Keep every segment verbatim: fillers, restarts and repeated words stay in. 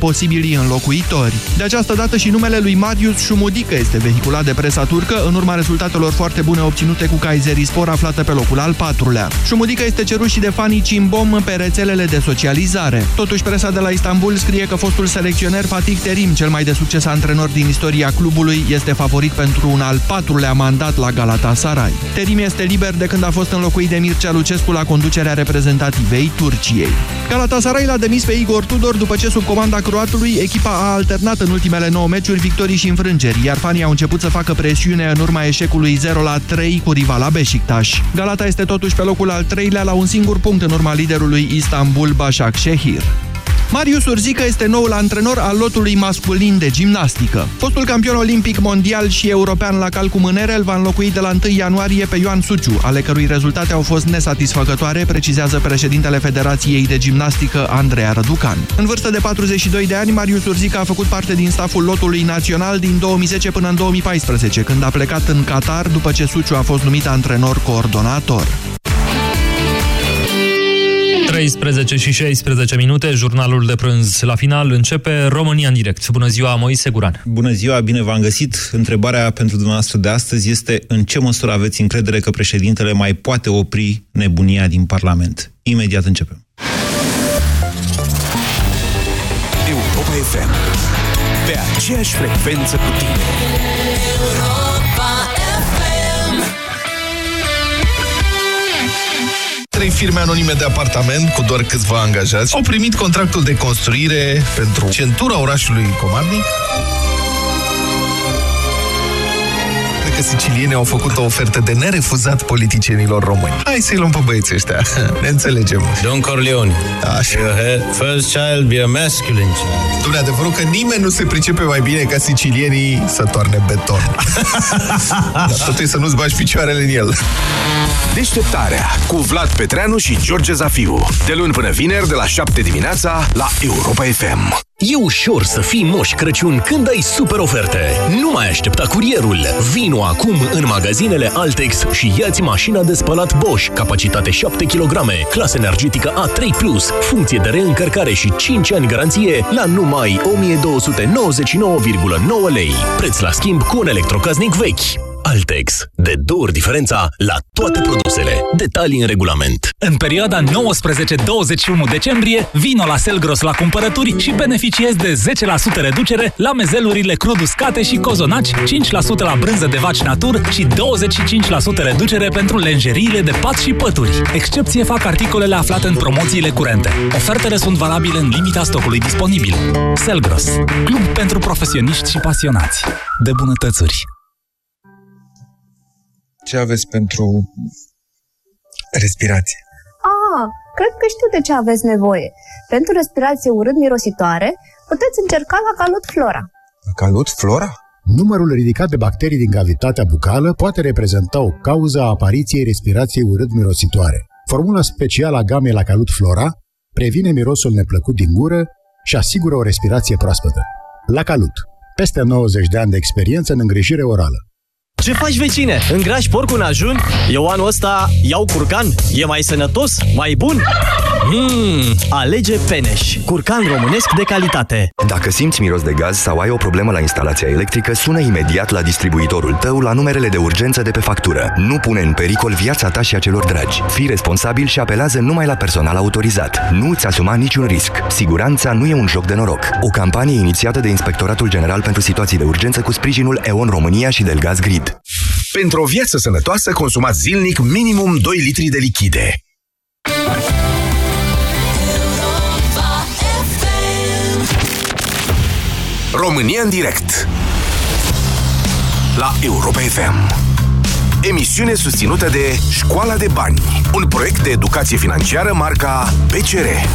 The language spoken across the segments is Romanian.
posibilii înlocuitori. De această dată și numele lui Marius Şumudică este vehiculat de presa turcă în urma rezultatelor foarte bune obținute cu Kayserispor, aflată pe locul al patrulea. Şumudică este cerut și de fanii Çimbom pe rețelele de socializare. Totuși, presa de la Istanbul scrie că fostul selecționer Fatih Terim, cel mai de succes antrenor din istoria clubului, este favorit pentru un al patrulea mandat la Galatasaray. Terim este liber de când a fost înlocuit de Mircea Lucescu la conducerea reprezentativei Turciei. Galatasaray l-a demis pe Igor Tudor după ce sub comanda croatului echipa a alternat în ultimele nouă meciuri victorii și înfrângeri, iar fanii au început să facă presiune în urma eșecului zero la trei cu rivala Beşiktaş. Galata este totuși pe locul al treilea, la un singur punct în urma liderului Istanbul Başakşehir. Marius Urzica este noul antrenor al lotului masculin de gimnastică. Fostul campion olimpic, mondial și european la cal cu mânere îl va înlocui de la întâi ianuarie pe Ioan Suciu, ale cărui rezultate au fost nesatisfăcătoare, precizează președintele Federației de Gimnastică, Andreea Răducan. În vârstă de patruzeci și doi de ani, Marius Urzica a făcut parte din staful lotului național din două mii zece până în două mii paisprezece, când a plecat în Qatar după ce Suciu a fost numit antrenor coordonator. treisprezece și șaisprezece minute, jurnalul de prânz la final începe. România în direct. Bună ziua, Moise Guran. Bună ziua, bine v-am găsit. Întrebarea pentru dumneavoastră de astăzi este: în ce măsură aveți încredere că președintele mai poate opri nebunia din Parlament? Imediat începem. Europa F M. Pe aceeași frecvență cu tine. Trei firme anonime de apartament cu doar câțiva angajați au primit contractul de construire pentru centura orașului Comarnic. Cred că sicilienii au făcut o ofertă de nerefuzat politicienilor români. Hai să-i luăm pe băieții ăștia. Ne înțelegem. Don Corleone. Așa. First child be a masculine child. Dumnezeu, adevărul că nimeni nu se pricepe mai bine ca sicilienii să toarne beton. Dar totuși să nu-ți bagi picioarele în el. Deșteptarea cu Vlad Petreanu și George Zafiu. De luni până vineri, de la șapte dimineața, la Europa F M. E ușor să fii Moș Crăciun când ai super oferte. Nu mai aștepta curierul. Vino acum în magazinele Altex și ia-ți mașina de spălat Bosch, capacitate șapte kilograme, clasă energetică A trei plus, funcție de reîncărcare și cinci ani garanție, la numai o mie două sute nouăzeci și nouă virgulă nouă lei. Preț la schimb cu un electrocaznic vechi. Altex. De două ori diferența la toate produsele. Detalii în regulament. În perioada nouăsprezece douăzeci și unu decembrie, vino la Selgros la cumpărături și beneficiezi de zece la sută reducere la mezelurile crud uscate și cozonaci, cinci la sută la brânză de vaci natur și douăzeci și cinci la sută reducere pentru lenjeriile de pat și pături. Excepție fac articolele aflate în promoțiile curente. Ofertele sunt valabile în limita stocului disponibil. Selgros. Club pentru profesioniști și pasionați de bunătățuri. Ce aveți pentru respirație? Ah, cred că știu de ce aveți nevoie. Pentru respirație urât-mirositoare, puteți încerca la Calut Flora. La Calut Flora? Numărul ridicat de bacterii din cavitatea bucală poate reprezenta o cauză a apariției respirației urât-mirositoare. Formula specială a gamei la Calut Flora previne mirosul neplăcut din gură și asigură o respirație proaspătă. La Calut. Peste nouăzeci de ani de experiență în îngrijire orală. Ce faci, vecine? Îngrași porcul în ajun? Eu anul ăsta iau curcan. E mai sănătos? Mai bun? Mmm, alege Peneș. Curcan românesc de calitate. Dacă simți miros de gaz sau ai o problemă la instalația electrică, sună imediat la distribuitorul tău la numerele de urgență de pe factură. Nu pune în pericol viața ta și a celor dragi. Fii responsabil și apelează numai la personal autorizat. Nu îți asuma niciun risc. Siguranța nu e un joc de noroc. O campanie inițiată de Inspectoratul General pentru Situații de Urgență cu sprijinul E.ON România și Delgaz Grid. Pentru o viață sănătoasă, consumați zilnic minimum doi litri de lichide. România în direct la Europa F M. Emisiune susținută de Școala de Bani, un proiect de educație financiară marca B C R.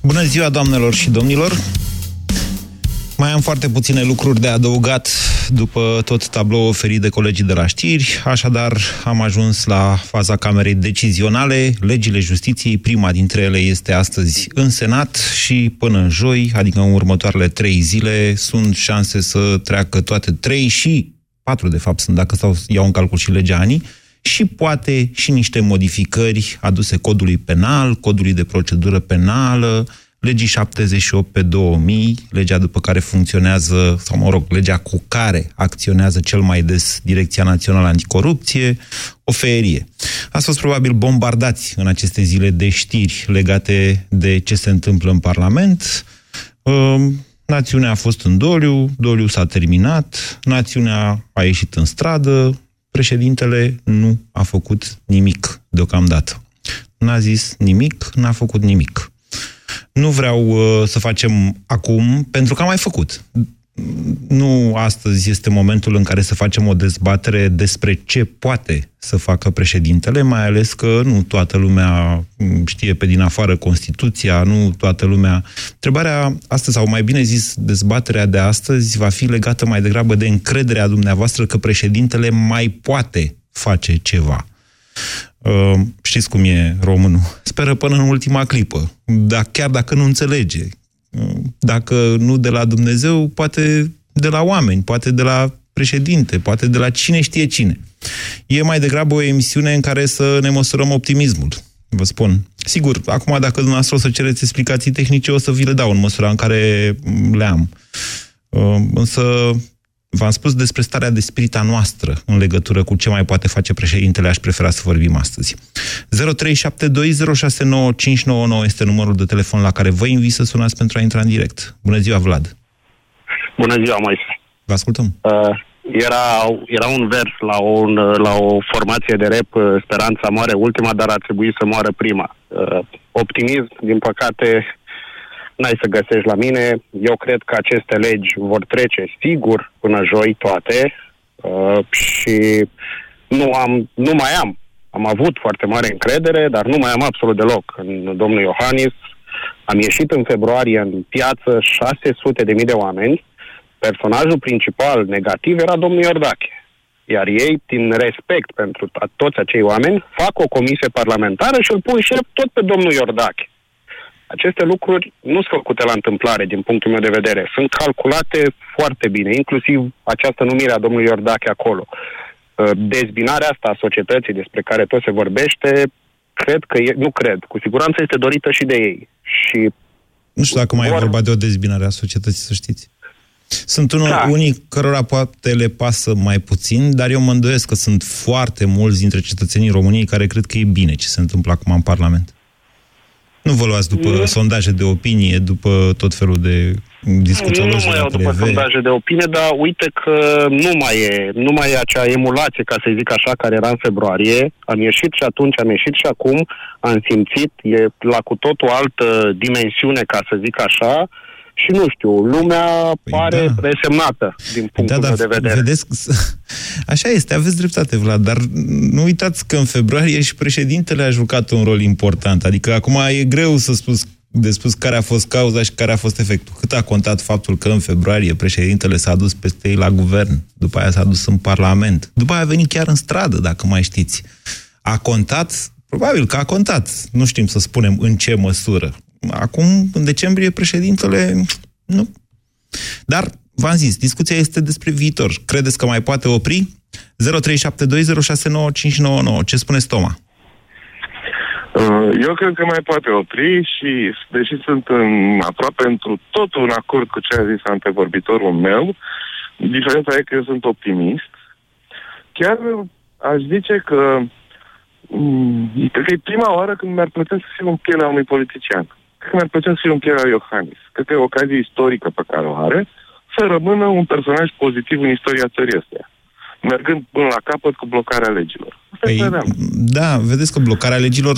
Bună ziua, doamnelor și domnilor! Mai am foarte puține lucruri de adăugat după tot tabloul oferit de colegii de la știri, așadar am ajuns la faza Camerei Decizionale, legile justiției, prima dintre ele este astăzi în Senat și până joi, adică în următoarele trei zile, sunt șanse să treacă toate trei și patru, de fapt, sunt, dacă stau, iau în calcul și legea anii, și poate și niște modificări aduse codului penal, codului de procedură penală, legii șaptezeci și opt pe două mii, legea după care funcționează, sau mă rog, legea cu care acționează cel mai des Direcția Națională Anticorupție, o ferie. Ați fost probabil bombardați în aceste zile de știri legate de ce se întâmplă în Parlament. Națiunea a fost în doliu, doliu s-a terminat, națiunea a ieșit în stradă, președintele nu a făcut nimic deocamdată. N-a zis nimic, n-a făcut nimic. Nu vreau uh, să facem acum, pentru că am mai făcut. Nu astăzi este momentul în care să facem o dezbatere despre ce poate să facă președintele, mai ales că nu toată lumea știe pe din afară Constituția, nu toată lumea... Întrebarea astăzi, sau mai bine zis, dezbaterea de astăzi va fi legată mai degrabă de încrederea dumneavoastră că președintele mai poate face ceva. Uh, știți cum e românul. Speră până în ultima clipă, dar chiar dacă nu înțelege. Uh, dacă nu de la Dumnezeu, poate de la oameni, poate de la președinte, poate de la cine știe cine. E mai degrabă o emisiune în care să ne măsurăm optimismul, vă spun. Sigur, acum dacă dumneavoastră o să cereți explicații tehnice, o să vi le dau în măsura în care le am. Uh, însă... V-am spus despre starea de spirit a noastră în legătură cu ce mai poate face președintele, aș prefera să vorbim astăzi. zero trei șapte doi zero șase nouă cinci nouă nouă este numărul de telefon la care vă invit să sunați pentru a intra în direct. Bună ziua, Vlad! Bună ziua, Moise! Vă ascultăm! Uh, era, era un vers la, un, la o formație de rap, speranța moare ultima, dar ar trebui să moară prima. Uh, optimism, din păcate... n-ai să găsești la mine. Eu cred că aceste legi vor trece sigur până joi toate uh, și nu, am, nu mai am. Am avut foarte mare încredere, dar nu mai am absolut deloc în domnul Iohannis. Am ieșit în februarie în piață șase sute de mii de oameni. Personajul principal negativ era domnul Iordache. Iar ei, din respect pentru toți acei oameni, fac o comisie parlamentară și îl pun șerp tot pe domnul Iordache. Aceste lucruri nu sunt făcute la întâmplare, din punctul meu de vedere. Sunt calculate foarte bine, inclusiv această numire a domnului Iordache acolo. Dezbinarea asta a societății despre care tot se vorbește, cred că e, nu cred, cu siguranță este dorită și de ei. Și nu știu dacă mai vor... e vorba de o dezbinare a societății, să știți. Sunt unul, da. Unii cărora poate le pasă mai puțin, dar eu mă îndoiesc că sunt foarte mulți dintre cetățenii României care cred că e bine ce se întâmplă acum în Parlament. Nu vă luați după nu. sondaje de opinie, după tot felul de discuții. Nu mă iau după sondaje de opinie, dar uite că nu mai e, nu mai e acea emulație, ca să zic așa, care era în februarie. Am ieșit și atunci, am ieșit și acum, am simțit, e la cu tot o altă dimensiune, ca să zic așa, și nu știu, lumea păi pare da. resemnată, din punctul da, meu de vedere. Vedeți, așa este, aveți dreptate, Vlad, dar nu uitați că în februarie și președintele a jucat un rol important. Adică acum e greu să spus, de spus care a fost cauza și care a fost efectul. Cât a contat faptul că în februarie președintele s-a dus peste ei la guvern, după aia s-a dus în Parlament, după aia a venit chiar în stradă, dacă mai știți. A contat? Probabil că a contat. Nu știm să spunem în ce măsură. Acum, în decembrie, președintele... Nu. Dar, v-am zis, discuția este despre viitor. Credeți că mai poate opri? zero trei șapte doi zero șase nouă cinci nouă nouă. Ce spuneți, Toma? Eu cred că mai poate opri și, deși sunt în, aproape întru totul în acord cu ce a zis antevorbitorul meu, diferența e că eu sunt optimist. Chiar aș zice că cred că e prima oară când mi-ar plăcea să fiu în pielea unui politician. Că mi-ar plăcea să fiu în pielea Iohannis. Cred că e o ocazie istorică pe care o are să rămână un personaj pozitiv în istoria țării astea, mergând până la capăt cu blocarea legilor. Păi, da, vedeți că blocarea legilor...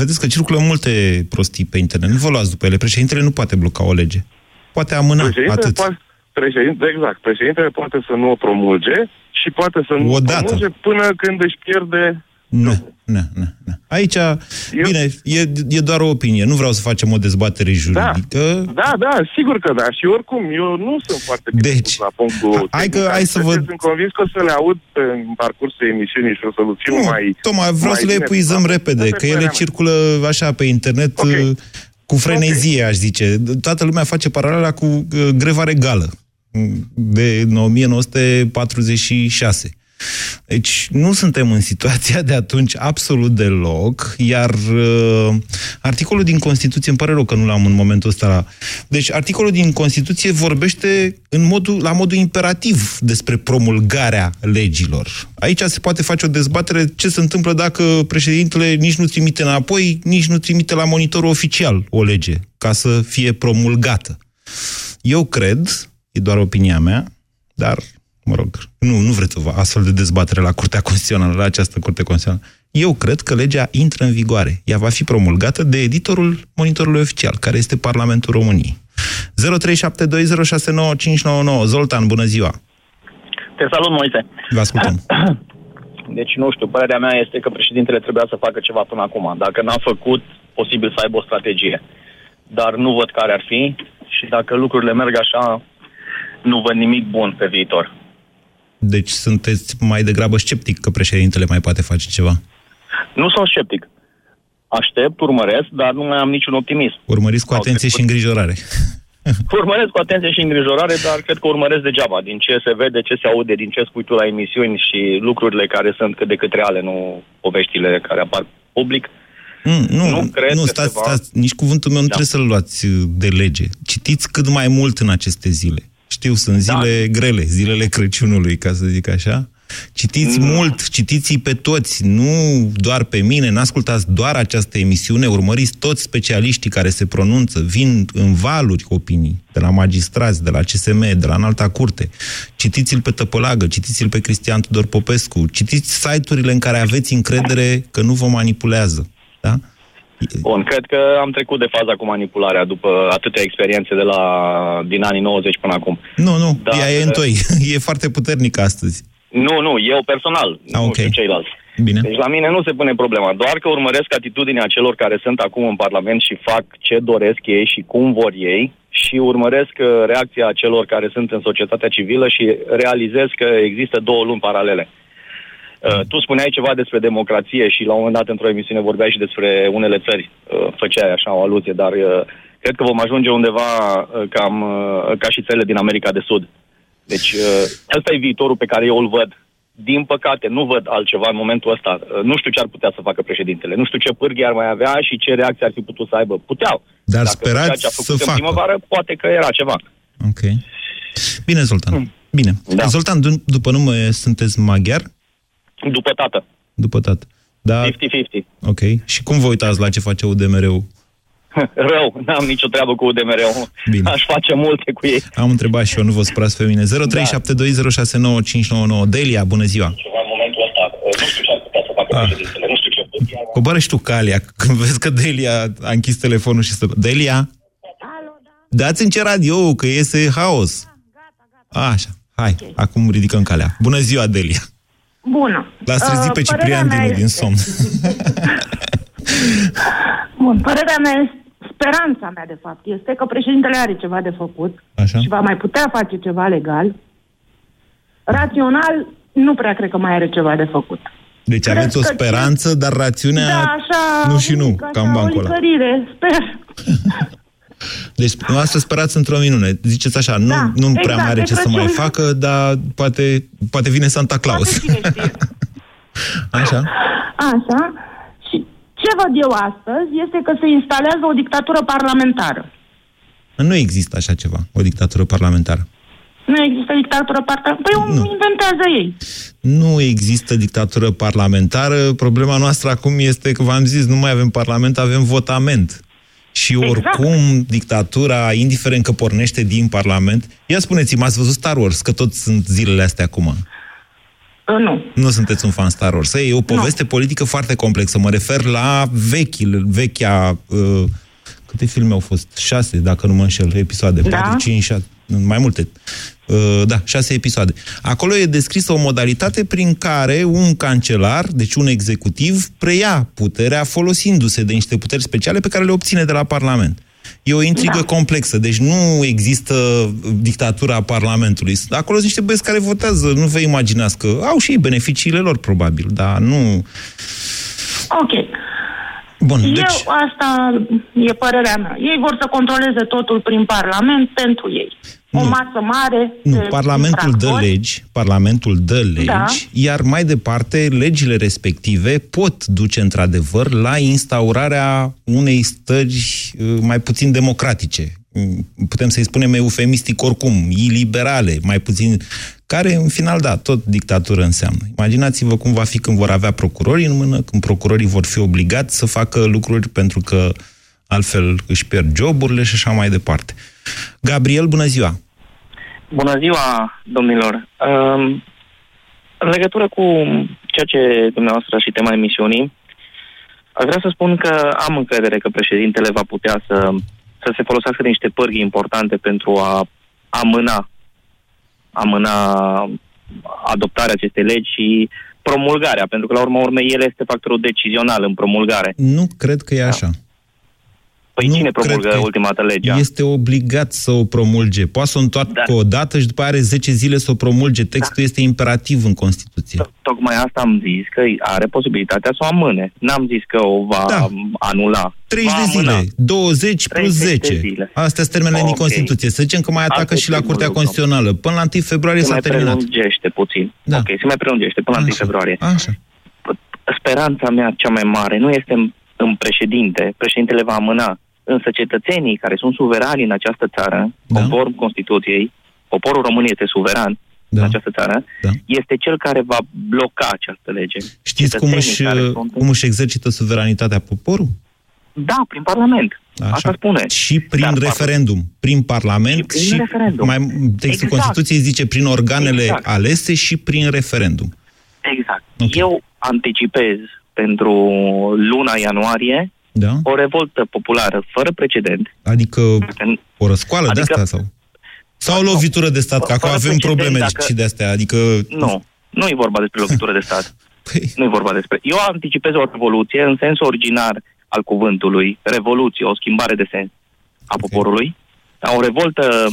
Vedeți că circulă multe prostii pe internet. Nu vă luați după ele. Președintele nu poate bloca o lege. Poate amâna, președintele atât. Poate, președintele, exact. Președintele poate să nu o promulge și poate să nu o promulge până când își pierde... Nu, nu, nu, nu. Aici, eu... bine, e, e doar o opinie. Nu vreau să facem o dezbatere juridică. Da, da, da, sigur că da. Și oricum, eu nu sunt foarte bine deci, la punctul hai tehnic, că, hai să vă... Sunt convins că o să le aud în parcursul emisiunii și o să luțim nu, mai... Toma, vreau mai să le epuizăm repede, că ele mea. circulă așa pe internet okay. cu frenezie, okay. aș zice. Toată lumea face paralela cu uh, greva regală de nouăsprezece patruzeci și șase. Deci nu suntem în situația de atunci absolut deloc, iar uh, articolul din Constituție, îmi pare rău că nu l-am în momentul ăsta. Deci articolul din Constituție vorbește în modul, la modul imperativ despre promulgarea legilor. Aici se poate face o dezbatere ce se întâmplă dacă președintele nici nu trimite înapoi, nici nu trimite la monitorul oficial o lege ca să fie promulgată. Eu cred, e doar opinia mea, dar... Mă rog, nu, nu vreți o astfel de dezbatere la Curtea Constituțională, la această Curte Constituțională. Eu cred că legea intră în vigoare. Ea va fi promulgată de editorul monitorului oficial, care este Parlamentul României. zero trei șapte doi zero șase nouă cinci nouă nouă. Zoltan, bună ziua! Te salut, Moise! Vă ascultăm! Deci, nu știu, părerea mea este că președintele trebuia să facă ceva până acum. Dacă n-a făcut, posibil să aibă o strategie. Dar nu văd care ar fi și dacă lucrurile merg așa, nu văd nimic bun pe viitor. Deci sunteți mai degrabă sceptic că președintele mai poate face ceva? Nu sunt sceptic. Aștept, urmăresc, dar nu mai am niciun optimism. Urmăriți cu atenție și îngrijorare. Urmăresc cu atenție și îngrijorare, dar cred că urmăresc degeaba. Din ce se vede, ce se aude, din ce spui tu la emisiuni și lucrurile care sunt cât de cât reale, nu poveștile care apar public. Mm, nu, nu, cred nu stați, va... stați, nici cuvântul meu nu da. trebuie să-l luați de lege. Citiți cât mai mult în aceste zile. Știu, sunt zile da. grele, zilele Crăciunului, ca să zic așa. Citiți mm. mult, citiți-i pe toți, nu doar pe mine, n-ascultați doar această emisiune, urmăriți toți specialiștii care se pronunță, vin în valuri opinii, de la magistrați, de la C S M, de la Înalta Curte. Citiți-l pe Tăpălagă, citiți-l pe Cristian Tudor Popescu, citiți site-urile în care aveți încredere că nu vă manipulează, da? Bun, cred că am trecut de faza cu manipularea după atâtea experiențe de la, din anii nouăzeci până acum. Nu, nu, dar, ea e întoi, e foarte puternică astăzi. Nu, nu, eu personal, A, nu okay. știu ceilalți. Bine. Deci la mine nu se pune problema, doar că urmăresc atitudinea celor care sunt acum în Parlament și fac ce doresc ei și cum vor ei și urmăresc reacția celor care sunt în societatea civilă și realizez că există două lumi paralele. Uh, tu spuneai ceva despre democrație și la un moment dat într-o emisiune vorbeai și despre unele țări, uh, făceai așa o aluzie, dar uh, cred că vom ajunge undeva uh, cam, uh, ca și țările din America de Sud. Deci uh, ăsta e viitorul pe care eu îl văd. Din păcate, nu văd altceva în momentul ăsta. Uh, nu știu ce ar putea să facă președintele, nu știu ce pârghie ar mai avea și ce reacție ar fi putut să aibă. Puteau. Dar dacă sperați ce a făcut să facă. În primăvară, poate că era ceva. Ok. Bine, Zoltan. Mm. Bine. Da. Zoltan, d- după nume sunteți maghiar? După tată. După tată. Da. cincizeci cincizeci. Ok. Și cum vă uitați la ce face U D M R-ul? Rău. N-am nicio treabă cu U D M R-ul. Bine. Aș face multe cu ei. Am întrebat și eu, nu vă supărați pe mine. zero trei șapte doi zero șase nouă cinci nouă nouă. Delia, bună ziua. Ceva în momentul ăsta. Nu știu ce ar putea să facă președintele. Nu știu ce putea. Coboară și tu calea, când vezi că Delia a închis telefonul și stă... Delia? Alo, da. Dați în ce radio, că iese haos. Gata, gata. Așa. Hai. Okay. Acum ridicăm calea. Bună ziua, Delia. Bună. L-ați trezit pe Ciprian Dinu este... din somn. Bun, părerea mea, speranța mea de fapt este că președintele are ceva de făcut. Așa? Și va mai putea face ceva legal. Rațional, nu prea cred că mai are ceva de făcut. Deci cred aveți o speranță, că... dar rațiunea da, așa, nu și nu, cam bancul ăla. Sper. Deci, asta sperați într-o minune. Ziceți așa, nu, da, nu exact, prea mai are ce să mai facă, dar poate, poate vine Santa Claus. Poate cine știe. Așa. Așa. Și ce văd eu astăzi este că se instalează o dictatură parlamentară. Nu există așa ceva, o dictatură parlamentară. Nu există dictatură parlamentară? Păi nu. Inventează ei. Nu există dictatură parlamentară. Problema noastră acum este că, v-am zis, nu mai avem parlament, avem votament. Și oricum, exact. Dictatura, indiferent că pornește din Parlament... Ia spuneți-mi, ați văzut Star Wars, că tot sunt zilele astea acum. Nu. Nu sunteți un fan Star Wars. E o poveste nu. politică foarte complexă. Mă refer la vechi, vechea... Uh, câte filme au fost? Șase, dacă nu mă înșel, episoade. Da. patru, cinci, șase, mai multe. Uh, da, șase episoade. Acolo e descrisă o modalitate prin care un cancelar, deci un executiv, preia puterea folosindu-se de niște puteri speciale pe care le obține de la Parlament. E o intrigă da. complexă, deci nu există dictatura Parlamentului. Acolo sunt niște băieți care votează, nu vă imaginați că au și ei beneficiile lor, probabil, dar nu... Ok. Bun, Eu, deci... asta e părerea mea. Ei vor să controleze totul prin Parlament pentru ei. Nu. O masă mare... Nu, Parlamentul dă legi, Parlamentul dă legi, da. Iar mai departe, legile respective pot duce într-adevăr la instaurarea unei stări mai puțin democratice. Putem să-i spunem eufemistic oricum, iliberale, mai puțin... care, în final, da, tot dictatură înseamnă. Imaginați-vă cum va fi când vor avea procurorii în mână, când procurorii vor fi obligați să facă lucruri pentru că altfel își pierd joburile și așa mai departe. Gabriel, bună ziua! Bună ziua, domnilor! În legătură cu ceea ce dumneavoastră și tema emisiunii, aș vrea să spun că am încredere că președintele va putea să, să se folosească de niște pârghii importante pentru a amâna amâna adoptarea acestei legi și promulgarea, pentru că la urma urmei el este factorul decizional în promulgare. Nu cred că e așa. Da. Păi nu cine promulgă ultima dată legea? Este obligat să o promulge. Poate să o întoarcă da. o dată și după aia are zece zile să o promulge. Textul da. este imperativ în Constituție. Tocmai asta am zis, că are posibilitatea să o amâne. N-am zis că o va da. anula. treizeci de zile, douăzeci plus zece. Astea sunt termenele din okay. Constituție. Să zicem că mai atacă Azi și la Curtea Constituțională. Până la întâi februarie se s-a terminat. Se mai prelungește puțin. Da. Ok, se mai prelungește până la întâi februarie. Așa. Speranța mea cea mai mare nu este în, în președinte. Președintele va amâna. Însă cetățenii care sunt suverani în această țară, da. conform Constituției, poporul român este suveran da. în această țară, da. este cel care va bloca această lege. Știți cum își, sunt... cum își exercită suveranitatea poporul? Da, prin Parlament. Așa. Asta spune. Și prin Dar, referendum. Prin Parlament și, prin și referendum. Mai, textul exact. Constituției zice prin organele exact. alese și prin referendum. Exact. Okay. Eu anticipez pentru luna ianuarie da? o revoltă populară fără precedent. Adică o răscoală adică, de asta sau? Sau o lovitură de stat, că acum avem probleme dacă... și de astea. Adică... Nu, nu e vorba despre lovitură de stat. Păi... Nu e vorba despre... Eu anticipez o revoluție în sensul originar al cuvântului, revoluție, o schimbare de sens a poporului, okay. o revoltă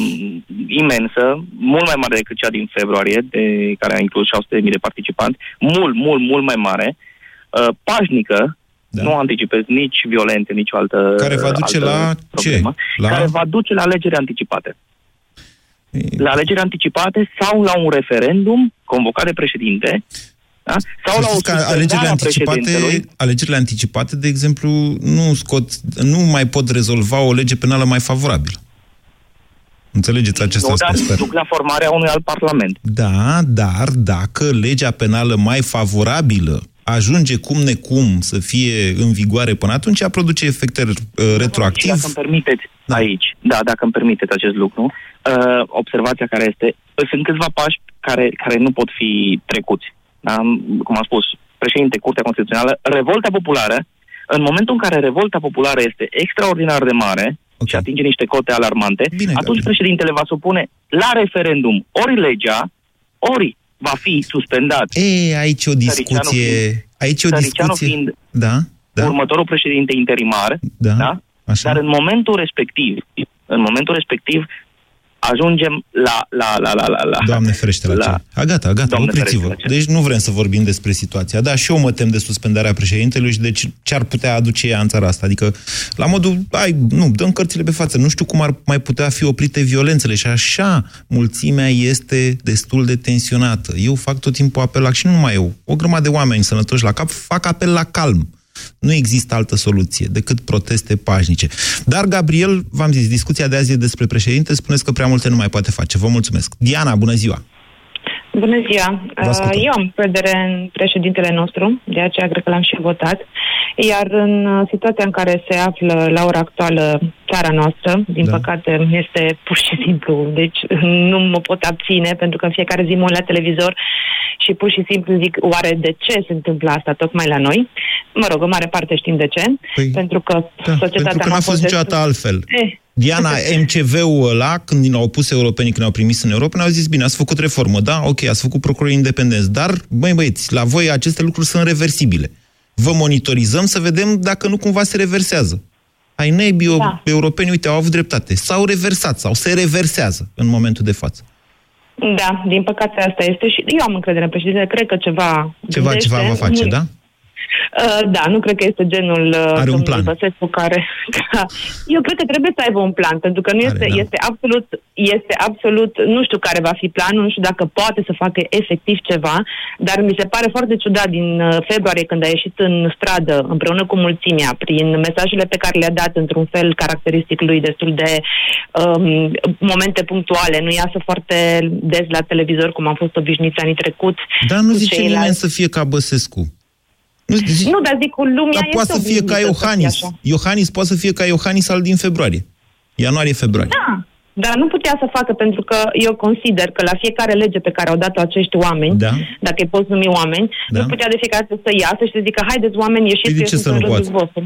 imensă, mult mai mare decât cea din februarie, de care a inclus șase sute de mii de participanți, mult, mult, mult mai mare, uh, pașnică, da. nu anticipez nici violente, nici o altă Care va duce la problemă, ce? La... Care va duce la alegeri anticipate. E... La alegeri anticipate sau la un referendum convocat de președinte. Da? Sau la o alegerile anticipate, alegerile anticipate, de exemplu, nu scot, nu mai pot rezolva o lege penală mai favorabilă. Înțelegeți acest aspect? Nu, dar duc la formarea unui alt parlament. Da, dar dacă legea penală mai favorabilă ajunge cum necum să fie în vigoare până atunci, ea produce efecte retroactive. Dacă îmi permiteți da. aici, da, dacă îmi permiteți acest lucru, observația care este, sunt câțiva pași care, care nu pot fi trecuți. Cum am spus, președinte, Curtea Constituțională, revolta populară, în momentul în care revolta populară este extraordinar de mare okay. și atinge niște cote alarmante, Bine, atunci bine. președintele va supune la referendum ori legea, ori va fi suspendat. E, aici o discuție... Fiind, aici o discuție... fiind da, da. următorul președinte interimar, da, da? Dar în momentul respectiv, în momentul respectiv, ajungem la, la, la, la, la, la... Doamne ferește la, la... ce? A, gata, gata, opriți-vă. Deci nu vrem să vorbim despre situația. Da, și eu mă tem de suspendarea președintelui și de ce ar putea aduce ea în țara asta. Adică, la modul, ai, nu, dăm cărțile pe față. Nu știu cum ar mai putea fi oprite violențele. Și așa, mulțimea este destul de tensionată. Eu fac tot timpul apel la... Și nu numai eu. O grămadă de oameni sănătoși la cap fac apel la calm. Nu există altă soluție decât proteste pașnice. Dar, Gabriel, v-am zis, discuția de azi e despre președinte, spuneți că prea multe nu mai poate face. Vă mulțumesc. Diana, bună ziua! Bună ziua! Eu am încredere în președintele nostru, de aceea cred că l-am și votat, iar în situația în care se află la ora actuală țara noastră, din da. păcate este pur și simplu, deci nu mă pot abține, pentru că în fiecare zi mă uit la televizor și pur și simplu zic, oare de ce se întâmplă asta tocmai la noi? Mă rog, în mare parte știm de ce, păi, pentru că da, societatea... Pentru că n-a fost niciodată altfel. Eh. Diana, M C V-ul ăla, când au pus europenii, când au primis în Europa, ne-au zis, bine, ați făcut reformă, da? Ok, ați făcut procurori independenți, dar, băi băieți, la voi aceste lucruri sunt reversibile. Vă monitorizăm să vedem dacă nu cumva se reversează. Ai nebii, da. europenii, uite, au avut dreptate. S-au reversat sau se reversează în momentul de față. Da, din păcate asta este și eu am încredere în președinte, cred că ceva... Ceva, ceva va face, da? Uh, da, nu cred că este genul uh, domnului Băsescu care... Da. Eu cred că trebuie să aibă un plan, pentru că nu Are, este, da. este, absolut, este absolut... Nu știu care va fi planul, nu știu dacă poate să facă efectiv ceva, dar mi se pare foarte ciudat din uh, februarie, când a ieșit în stradă, împreună cu mulțimea, prin mesajele pe care le-a dat, într-un fel caracteristic lui, destul de um, momente punctuale, nu iasă foarte des la televizor, cum am fost obișnuiți anii trecuți. Dar nu zice ceilalți... nimeni să fie ca Băsescu. Nu, zici, nu, dar zic, lumea dar poate să fie ca Iohannis. Iohannis poate să fie ca Iohannis al din februarie. Ianuarie-februarie. Da, dar nu putea să facă, pentru că eu consider că la fiecare lege pe care au dat-o acești oameni, da. dacă îi poți numi oameni, da. nu putea de fiecare dată să iasă și să zică, haideți oameni, ieșiți, eu sunt în rândul vostru.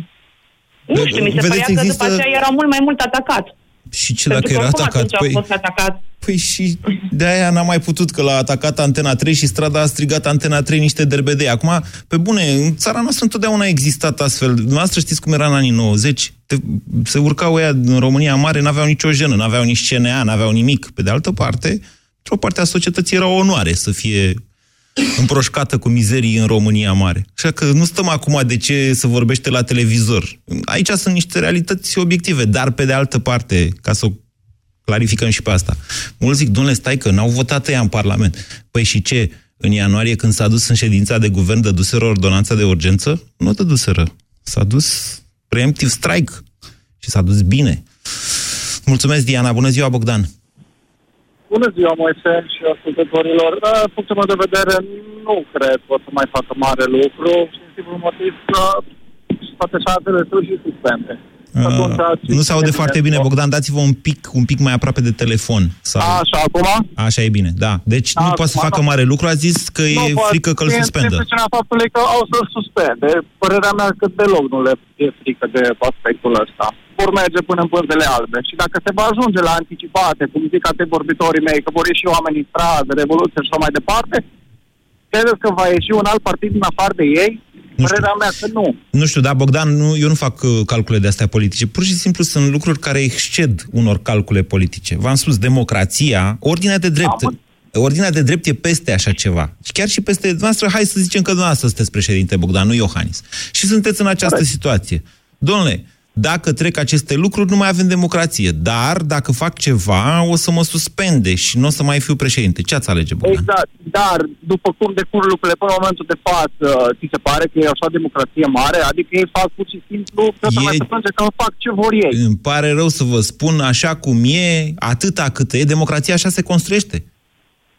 Nu știu, mi se părea că după aceea erau mult mai mult atacat. Și ce dacă era atacat? Păi... atacat? Păi și de-aia n-a mai putut, că l-a atacat Antena trei și strada a strigat Antena trei niște derbedei. Acum, pe bune, în țara noastră întotdeauna a existat astfel. Noastră știți cum era în anii nouăzeci? Te, se urcau ăia în România Mare, n-aveau nicio jenă, n-aveau nici C N A, n-aveau nimic. Pe de altă parte, într-o parte a societății era o onoare să fie împroșcată cu mizerii în România Mare. Așa că nu stăm acum de ce se vorbește la televizor. Aici sunt niște realități obiective, dar pe de altă parte, ca să o clarificăm și pe asta, mulți zic, dom'le, stai că n-au votat ăia în Parlament. Păi și ce? În ianuarie, când s-a dus în ședința de guvern, dăduseră ordonanța de urgență? Nu dăduseră. S-a dus preemptive strike și s-a dus bine. Mulțumesc, Diana. Bună ziua, Bogdan. Bună ziua, Moise și ascultătorilor. În punctul meu de vedere, nu cred că o să mai facă mare lucru și în timpul motiv că toate șansele sunt și suspende. Uh, nu se aude foarte bine, Bogdan, dați-vă un pic, un pic mai aproape de telefon. Sau... Așa, acum? Așa e bine, da. Deci nu poate să facă da. mare lucru, a zis că nu, e frică că îl suspendă. Nu, poate, faptului că au să-l suspende. Părerea mea că deloc nu le e frică de aspectul ăsta. Vor merge până în pânzele albe. Și dacă se va ajunge la anticipate, cum zic atât vorbitorii mei, că vor ieși oamenii stradă, revoluție și așa mai departe, credeți că va ieși un alt partid din afară de ei? Nu știu. Mea că nu. nu știu, dar Bogdan, nu, eu nu fac calcule de astea politice. Pur și simplu sunt lucruri care exced unor calcule politice. V-am spus, democrația, ordinea de drept. Am... Ordinea de drept e peste așa ceva. Și chiar și peste noastră, hai să zicem că dumneavoastră sunteți președinte, Bogdan, nu Iohannis. Și sunteți în această Corect. situație. Dom'le, dacă trec aceste lucruri, nu mai avem democrație. Dar, dacă fac ceva, o să mă suspende și nu o să mai fiu președinte. Ce ați alege, Bogdan? Exact, dar, după cum decurg lucrurile până în momentul de față, ți se pare că e așa democrație mare? Adică ei fac pur și simplu, că e... mai se plânge că fac ce vor ei. Îmi pare rău să vă spun, așa cum e, atâta cât e, democrația așa se construiește.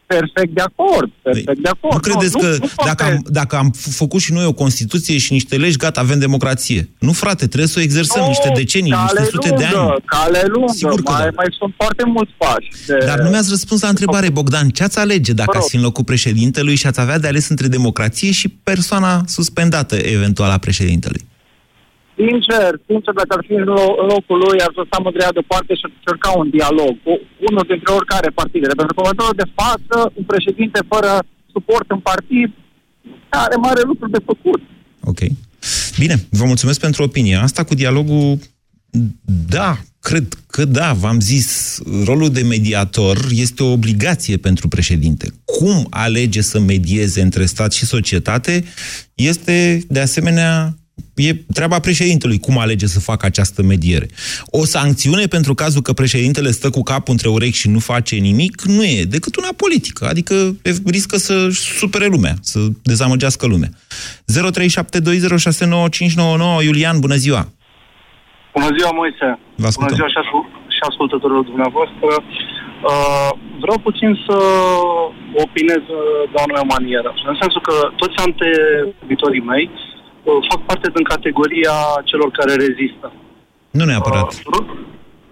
Perfect de acord, perfect de acord. Nu credeți no, că nu, nu dacă, am, dacă am făcut și noi o Constituție și niște legi, gata, avem democrație. Nu, frate, trebuie să o exersăm no, niște decenii, niște sute lungă, de ani. Cale lungă, sigur că mai, da. mai sunt foarte mulți pași. De... Dar nu mi-ați răspuns la întrebare, Bogdan. Ce ați alege dacă ați fi în locul președintelui și ați avea de ales între democrație și persoana suspendată, eventual, a președintelui? Sincer, sincer, dacă ar fi în locul lui, ar să mă grea deoparte și încerca un dialog cu unul dintre oricare partidele. Pentru că, în momentul de față, un președinte fără suport în partid are mare lucru de făcut. Ok. Bine, vă mulțumesc pentru opinia. Asta cu dialogul, da, cred că da, v-am zis, rolul de mediator este o obligație pentru președinte. Cum alege să medieze între stat și societate este, de asemenea, e treaba președintelui cum alege să facă această mediere. O sancțiune pentru cazul că președintele stă cu capul între urechi și nu face nimic nu e decât una politică, adică riscă să supere lumea, să dezamăgească lumea. zero trei șapte doi zero șase nouă cinci nouă nouă. Iulian, bună ziua! Bună ziua, Moise! Bună ziua și, ascult- și ascultătorilor dumneavoastră! Uh, vreau puțin să opinez de o anume manieră, în sensul că toți antevorbitorii mei fac parte din categoria celor care rezistă. Nu neapărat.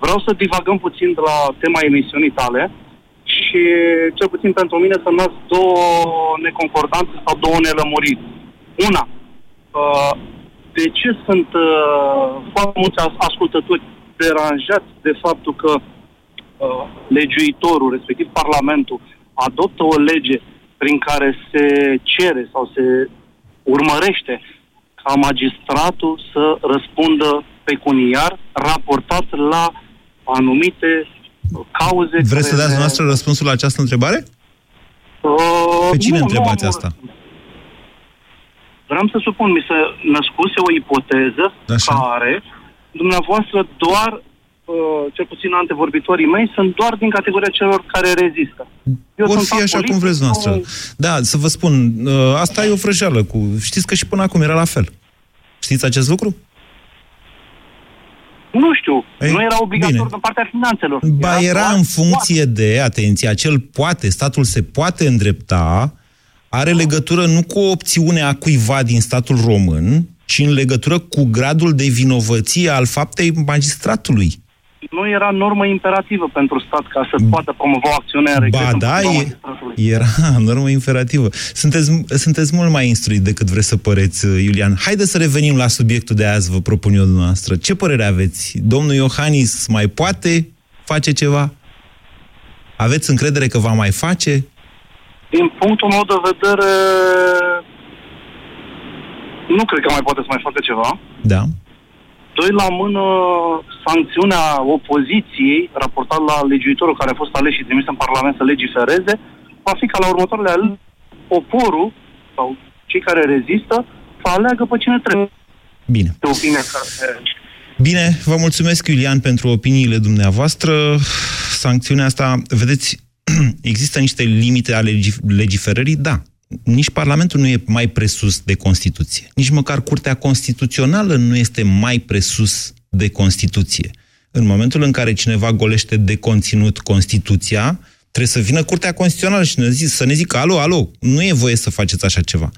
Vreau să divagăm puțin de la tema emisiunii tale și, cel puțin pentru mine, să nasc două neconcordanțe sau două nelămuriri. Una, de ce sunt foarte mulți ascultători deranjați de faptul că legiuitorul, respectiv Parlamentul, adoptă o lege prin care se cere sau se urmărește ca magistratul să răspundă pecuniar raportat la anumite cauze. Vreți să dați noastră răspunsul la această întrebare? Uh, Pe cine nu, întrebați nu, asta? vreau să supun, mi se născuse o ipoteză Așa. care, dumneavoastră, doar, uh, cel puțin antevorbitorii mei, sunt doar din categoria celor care rezistă. Eu Or fi așa cum vreți noastră. Cu... Da, să vă spun, uh, asta e o vrăjeală. Cu... Știți că și până acum era la fel. Știți acest lucru? Nu știu, Ei, nu era obligatoriu din partea finanțelor. Ba era, era în funcție poate. de, atenție, acel poate, statul se poate îndrepta, are legătură nu cu opțiunea cuiva din statul român, ci în legătură cu gradul de vinovăție al faptei magistratului. Nu era normă imperativă pentru stat ca să poată promova o acțiune în regret. Ba da, e, era normă imperativă. Sunteți, sunteți mult mai instruit decât vreți să păreți, Iulian. Haideți să revenim la subiectul de azi, vă propun eu dumneavoastră. Ce părere aveți? Domnul Iohannis mai poate face ceva? Aveți încredere că va mai face? Din punctul meu de vedere, nu cred că mai poate să mai facă ceva. Da. Doi la mână, sancțiunea opoziției, raportat la legiuitorul care a fost ales și trimis în Parlament să legifereze, va fi ca la următoarele alegeri, poporul sau cei care rezistă să aleagă pe cine trebuie. Bine. De opinia care... Bine, vă mulțumesc, Iulian, pentru opiniile dumneavoastră. Sancțiunea asta, vedeți, există niște limite ale legiferării? Da. Nici Parlamentul nu e mai presus de Constituție. Nici măcar Curtea Constituțională nu este mai presus de Constituție. În momentul în care cineva golește de conținut Constituția, trebuie să vină Curtea Constituțională și ne zic, să ne zică, alo, alo, nu e voie să faceți așa ceva.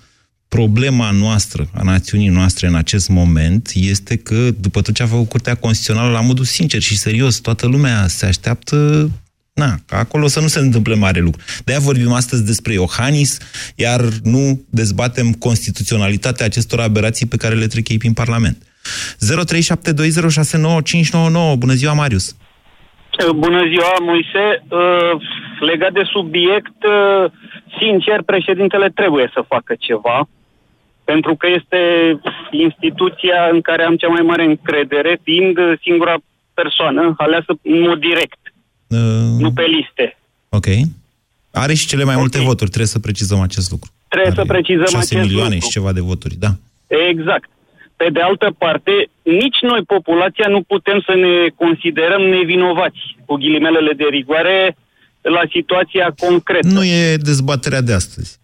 Problema noastră, a națiunii noastre în acest moment, este că, după tot ce a făcut Curtea Constituțională, la modul sincer și serios, toată lumea se așteaptă... Na, acolo să nu se întâmple mare lucru. De-aia vorbim astăzi despre Iohannis, iar nu dezbatem constituționalitatea acestor aberații pe care le trec ei prin Parlament. zero trei șapte doi zero șase nouă cinci nouă nouă. Bună ziua, Marius! Bună ziua, Moise! Legat de subiect, sincer, președintele trebuie să facă ceva, pentru că este instituția în care am cea mai mare încredere, fiind singura persoană aleasă în mod direct. Nu pe liste. Ok. Are și cele mai okay. multe voturi, trebuie să precizăm acest lucru. Trebuie Are să precizăm acest lucru. șase milioane și ceva de voturi, da. Exact. Pe de altă parte, nici noi, populația, nu putem să ne considerăm nevinovați, cu ghilimelele de rigoare, la situația concretă. Nu e dezbaterea de astăzi.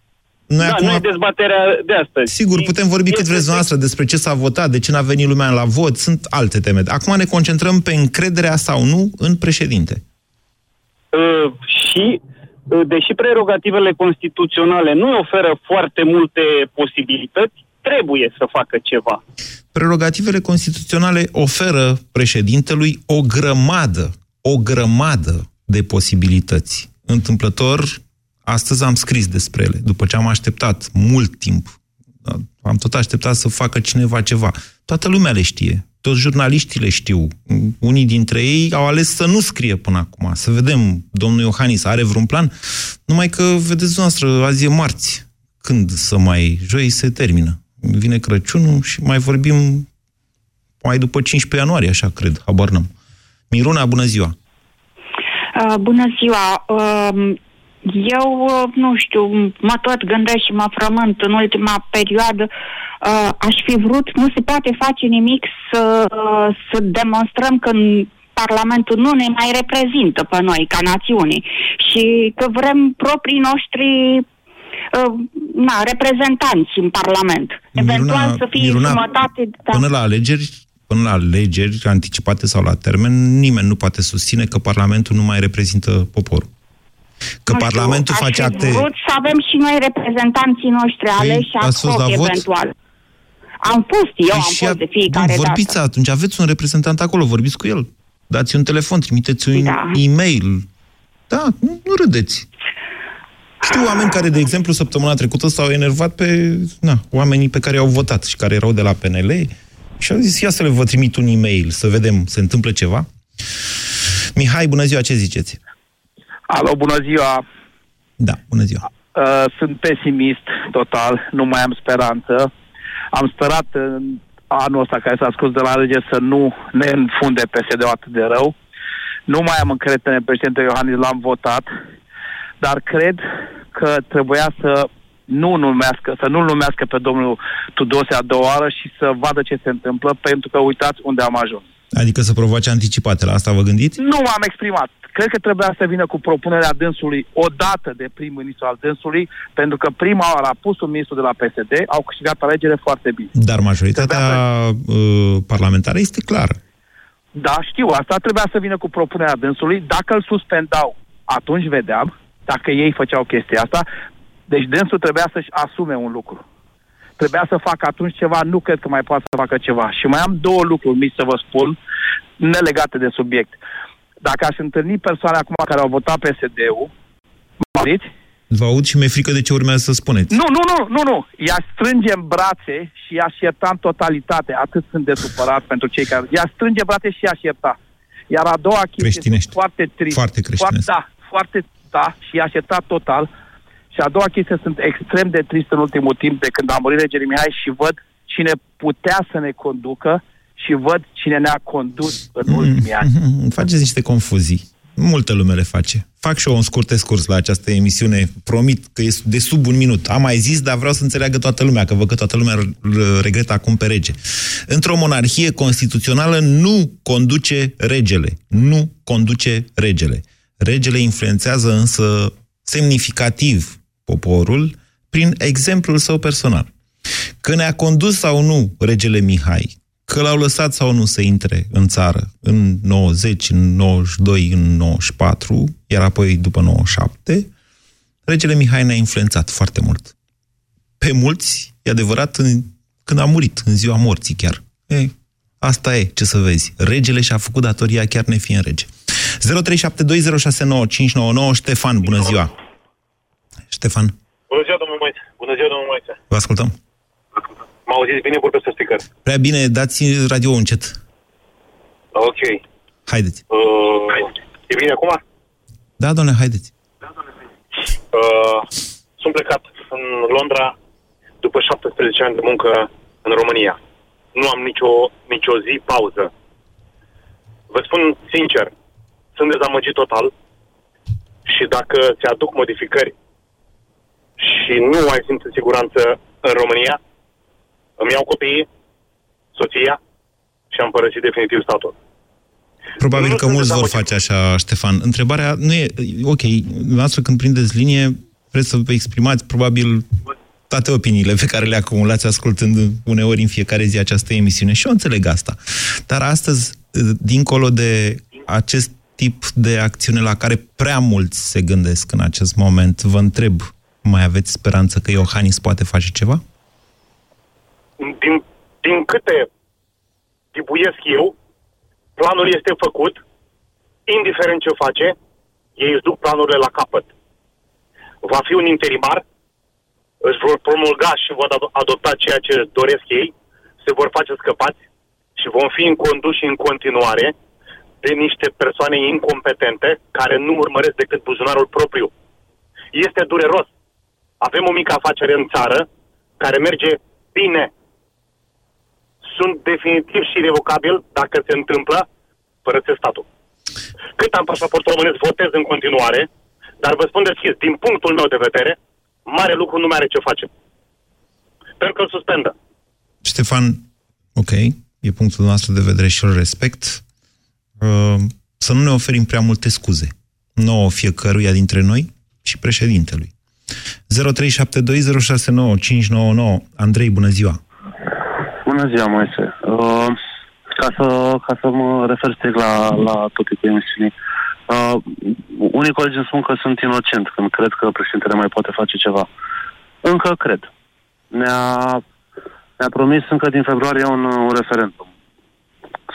Noi da, acum... nu e dezbaterea de astăzi. Sigur, putem vorbi cât vreți noastră despre ce s-a votat, de ce n-a venit lumea la vot, sunt alte teme. Acum ne concentrăm pe încrederea sau nu în președinte. Uh, și, uh, deși prerogativele constituționale nu oferă foarte multe posibilități, trebuie să facă ceva. Prerogativele constituționale oferă președintelui o grămadă, o grămadă de posibilități. Întâmplător, astăzi am scris despre ele, după ce am așteptat mult timp. Am tot așteptat să facă cineva ceva. Toată lumea le știe. Toți jurnaliștii le știu. Unii dintre ei au ales să nu scrie până acum. Să vedem, domnul Iohannis are vreun plan? Numai că, vedeți dumneavoastră, azi e marți. Când să mai... Joi se termină. Vine Crăciunul și mai vorbim mai după cincisprezece ianuarie, așa cred, habar n-am. Miruna, bună ziua! Uh, bună ziua! Uh, eu, nu știu, mă tot gândesc și mă frământ în ultima perioadă. Uh, aș fi vrut, nu se poate face nimic să, uh, să demonstrăm că Parlamentul nu ne mai reprezintă pe noi ca națiune și că vrem proprii noștri uh, na, reprezentanți în Parlament. Miruna, eventual să fie Miruna, jumătate... Da. Până la alegeri, până la alegeri anticipate sau la termen, nimeni nu poate susține că Parlamentul nu mai reprezintă poporul. Că nu Parlamentul știu, face acte... vrut să avem și noi reprezentanții noștri aleși acolo eventual. Am fost, eu am fost de fiecare dată. Vorbiți atunci, aveți un reprezentant acolo, vorbiți cu el. Dați un telefon, trimiteți un da. e-mail. Da, nu, nu râdeți. Știu oameni care, de exemplu, săptămâna trecută s-au enervat pe na, oamenii pe care i-au votat și care erau de la P N L și au zis, ia să le vă trimit un e-mail, să vedem, se întâmplă ceva. Mihai, bună ziua, ce ziceți? Alo, bună ziua! Da, bună ziua! Sunt pesimist total, nu mai am speranță. Am sperat în anul ăsta care s-a scurs de la alegeri să nu ne înfunde P S D-ul atât de rău. Nu mai am încredere în președintele Iohannis, l-am votat, dar cred că trebuia să nu numească, să nu-l numească pe domnul Tudose a doua oară și să vadă ce se întâmplă, pentru că uitați unde am ajuns. Adică să provoace anticipate, la asta vă gândiți? Nu m-am exprimat. Cred că trebuia să vină cu propunerea dânsului odată de prim-ministru al dânsului, pentru că prima oară a pus un ministru de la P S D, au câștigat alegere foarte bine. Dar majoritatea trebuia... parlamentară este clară. Da, știu, asta trebuia să vină cu propunerea dânsului. Dacă îl suspendau, atunci vedeam, dacă ei făceau chestia asta. Deci dânsul trebuia să-și asume un lucru. Trebuia să facă atunci ceva, nu cred că mai poate să facă ceva. Și mai am două lucruri mici să vă spun, nelegate de subiect. Dacă aș întâlni persoane acum care au votat P S D-ul, mă auziți? Vă aud și mi-e frică de ce urmează să spuneți. Nu, nu, nu, nu, nu. I-aș strânge în brațe și i-aș ierta în totalitate. Atât sunt de supărat pentru cei care... I-aș strânge în brațe și i-aș ierta. Iar a doua chestie este foarte trist. Foarte creștinesc. Foarte, da, foarte, da, și i-aș ierta total. Și a doua chestie, sunt extrem de trist în ultimul timp de când a murit Regele Mihai și văd cine putea să ne conducă și văd cine ne-a condus în ultimii ani. Faceți niște confuzii. Multă lume le face. Fac și eu un scurt escurs la această emisiune. Promit că e de sub un minut. Am mai zis, dar vreau să înțeleagă toată lumea, că văd că toată lumea regretă acum pe rege. Într-o monarhie constituțională nu conduce regele. Nu conduce regele. Regele influențează însă semnificativ poporul prin exemplul său personal. Că ne-a condus sau nu Regele Mihai, că l-au lăsat sau nu să intre în țară în nouăzeci, în nouăzeci și doi, în nouăzeci și patru, iar apoi după nouăzeci și șapte, Regele Mihai ne-a influențat foarte mult. Pe mulți, e adevărat, în, când a murit, în ziua morții chiar. E, asta e, ce să vezi. Regele și-a făcut datoria chiar nefiind rege. zero trei șapte doi zero șase nouă cinci nouă nouă. Ștefan, bună ziua! Ștefan. Bună ziua, domnul Moise. Bună ziua, domnul Moise. Vă ascultăm. M-au auzit bine, vorbesc pe speaker. Prea bine, dați radio încet. Ok. Haideți. Uh, haideți. E bine acum? Da, domnule, haideți. Da, domnule, haideți. Uh, sunt plecat în Londra după șaptesprezece ani de muncă în România. Nu am nicio, nicio zi pauză. Vă spun sincer, sunt dezamăgit total și dacă se aduc modificări și nu mai simt în siguranță în România, îmi iau copiii, soția și am părăsit definitiv statul. Probabil nu că mulți vor face așa, Ștefan. Întrebarea nu e... Ok, noastră când prindeți linie, vreți să vă exprimați probabil toate opiniile pe care le acumulați ascultând uneori în fiecare zi această emisiune. Și eu înțeleg asta. Dar astăzi, dincolo de acest tip de acțiune la care prea mulți se gândesc în acest moment, vă întreb... Mai aveți speranță că Iohannis poate face ceva? Din, din câte tipuiesc eu, planul este făcut, indiferent ce face, ei își duc planurile la capăt. Va fi un interimar, își vor promulga și vor adopta ceea ce își doresc ei, se vor face scăpați și vom fi înconduși în continuare de niște persoane incompetente care nu urmăresc decât buzunarul propriu. Este dureros. Avem o mică afacere în țară care merge bine. Sunt definitiv și revocabil dacă se întâmplă, părăsesc statul. Cât am pașaportul românesc, votez în continuare, dar vă spun deschis, din punctul meu de vedere, mare lucru nu mai are ce face. Pentru că îl suspendă. Ștefan, ok, e punctul nostru de vedere și îl respect. Uh, să nu ne oferim prea multe scuze. Nouă fiecăruia dintre noi și președintelui. zero trei șapte doi zero șase nouă cinci nouă nouă. Andrei, bună ziua! Bună ziua, Moise! Uh, ca, să, ca să mă refer strict la, la toate emisiunii, uh, unii colegi îmi spun că sunt inocent când cred că președintele mai poate face ceva. Încă cred. Ne-a, ne-a promis încă din februarie un, un referendum.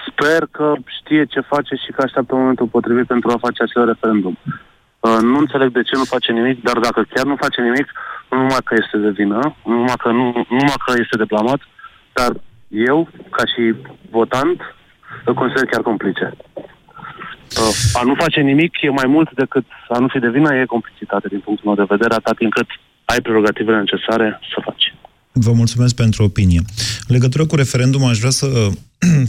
Sper că știe ce face și că așteaptă momentul potrivit pentru a face acel referendum. Nu înțeleg de ce nu face nimic, dar dacă chiar nu face nimic, nu numai că este de vină, nu numai că, nu, numai că este de blamat, dar eu, ca și votant, îl consider chiar complice. A nu face nimic e mai mult decât a nu fi de vină, e complicitate din punctul meu de vedere, atât timp cât ai prerogativele necesare să faci. Vă mulțumesc pentru opinie. În legătură cu referendumul, aș vrea să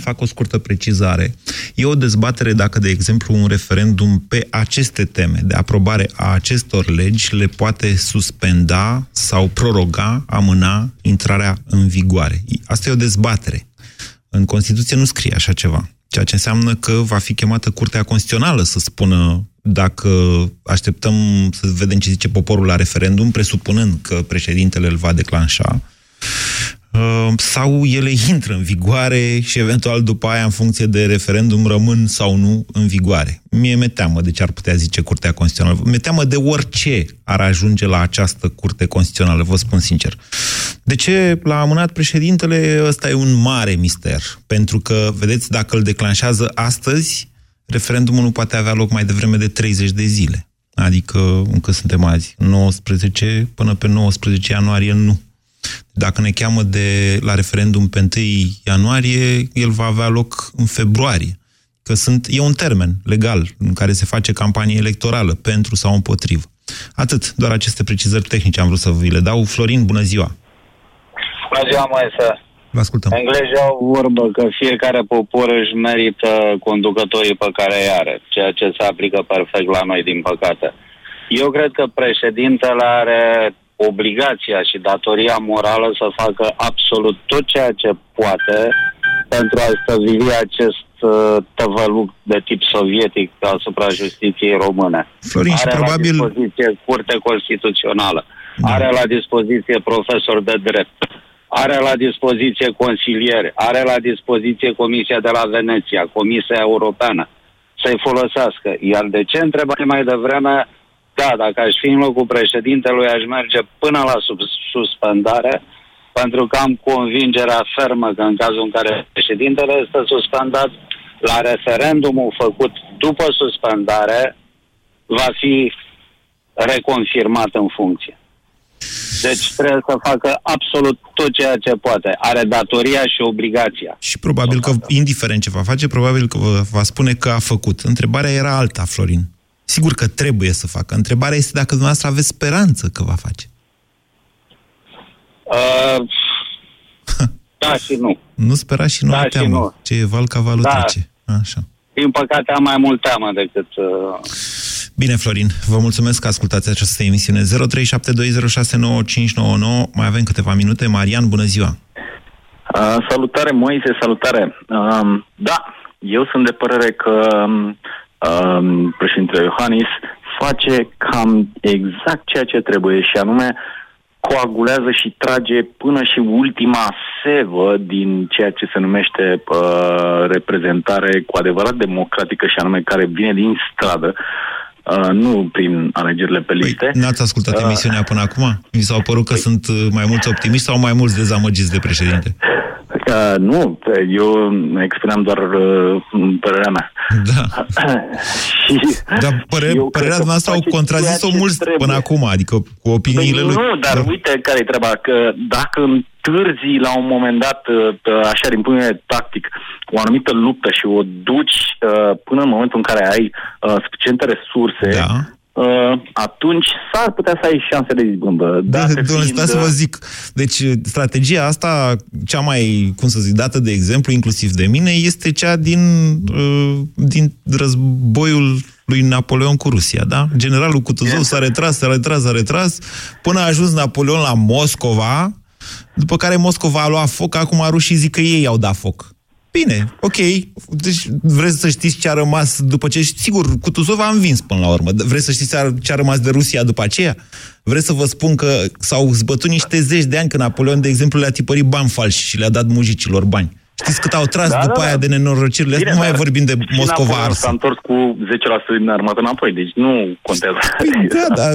fac o scurtă precizare. E o dezbatere dacă, de exemplu, un referendum pe aceste teme de aprobare a acestor legi le poate suspenda sau proroga, amâna intrarea în vigoare. Asta e o dezbatere. În Constituție nu scrie așa ceva. Ceea ce înseamnă că va fi chemată Curtea Constituțională să spună dacă așteptăm să vedem ce zice poporul la referendum, presupunând că președintele îl va declanșa, sau ele intră în vigoare și eventual după aia, în funcție de referendum, rămân sau nu în vigoare. Mie mi-e teamă de ce ar putea zice Curtea Constituțională. Mi-e teamă de orice ar ajunge la această Curte Constituțională, vă spun sincer. De ce l-a amânat președintele? Ăsta e un mare mister. Pentru că, vedeți, dacă îl declanșează astăzi, referendumul nu poate avea loc mai devreme de treizeci de zile. Adică, încă suntem azi, nouăsprezece, până pe nouăsprezece ianuarie nu. Dacă ne cheamă de la referendum pe întâi ianuarie, el va avea loc în februarie. Că sunt, e un termen legal în care se face campanie electorală, pentru sau împotrivă. Atât, doar aceste precizări tehnice am vrut să vi le dau. Florin, bună ziua! Bună ziua, Moise! Vă ascultăm! Englezii au vorbă că fiecare popor își merită conducătorii pe care îi are, ceea ce se aplică perfect la noi, din păcate. Eu cred că președintele are obligația și datoria morală să facă absolut tot ceea ce poate pentru a stăvili acest uh, tăvăluc de tip sovietic asupra justiției române. Florin, are probabil... la dispoziție Curte Constituțională, da. Are la dispoziție profesori de drept, are la dispoziție consilieri, are la dispoziție Comisia de la Veneția, Comisia Europeană, să-i folosească. Iar de ce întrebai mai devreme? Da, dacă aș fi în locul președintelui, aș merge până la suspendare, pentru că am convingerea fermă că în cazul în care președintele este suspendat, la referendumul făcut după suspendare va fi reconfirmat în funcție. Deci trebuie să facă absolut tot ceea ce poate. Are datoria și obligația. Și probabil că, indiferent ce va face, probabil că va spune că a făcut. Întrebarea era alta, Florin. Sigur că trebuie să facă. Întrebarea este dacă dumneavoastră aveți speranță că va face. Uh, da și nu. Nu spera și nu da teamă. Și nu. Ce e val, cavalul da. Trece. Așa. Din păcate am mai mult teamă decât... Uh... Bine, Florin, vă mulțumesc că ascultați această emisiune. zero trei șapte doi zero șase nouă cinci nouă nouă. Mai avem câteva minute. Marian, bună ziua! Uh, salutare, Moise, salutare! Uh, da, eu sunt de părere că... Uh, președintele Iohannis face cam exact ceea ce trebuie și anume coagulează și trage până și ultima sevă din ceea ce se numește uh, reprezentare cu adevărat democratică și anume care vine din stradă, uh, nu prin alegerile pe liste. Păi, n-ați ascultat emisiunea uh, până acum? Mi s-au părut că păi. sunt mai mulți optimiști sau mai mulți dezamăgiți de președinte? Uh, nu, eu expuneam doar uh, părerea mea. Da. și dar păre- și părerea noastră au contrazis-o mulți până acum, adică cu opiniile păi lui. Nu, dar uite care-i treaba, că dacă întârzi la un moment dat, așa din punct de vedere tactic, o anumită luptă și o duci uh, până în momentul în care ai uh, suficiente resurse... Da. Atunci s-ar putea să ai șanse de izbândă. Da, domnule, fiind... să vă zic. Deci, strategia asta, cea mai, cum să zic, dată de exemplu, inclusiv de mine, este cea din, din războiul lui Napoleon cu Rusia, da? Generalul Kutuzov s-a retras, s-a retras, s-a retras, până a ajuns Napoleon la Moscova, după care Moscova a luat foc, acum rușii zic că ei au dat foc. Bine, ok. Deci vreți să știți ce a rămas după ce... Sigur, Kutuzov a învins până la urmă. Vreți să știți ce a rămas de Rusia după aceea? Vreți să vă spun că s-au zbătut niște zeci de ani când Napoleon, de exemplu, le-a tipărit bani falși și le-a dat mujicilor bani. Știți cât au tras da, după da, aia da. de nenorocirile? Bine, nu mai vorbim de Moscova arsă. S-a întors cu zece la sută din armată înapoi, deci nu contează. Păi, da, da.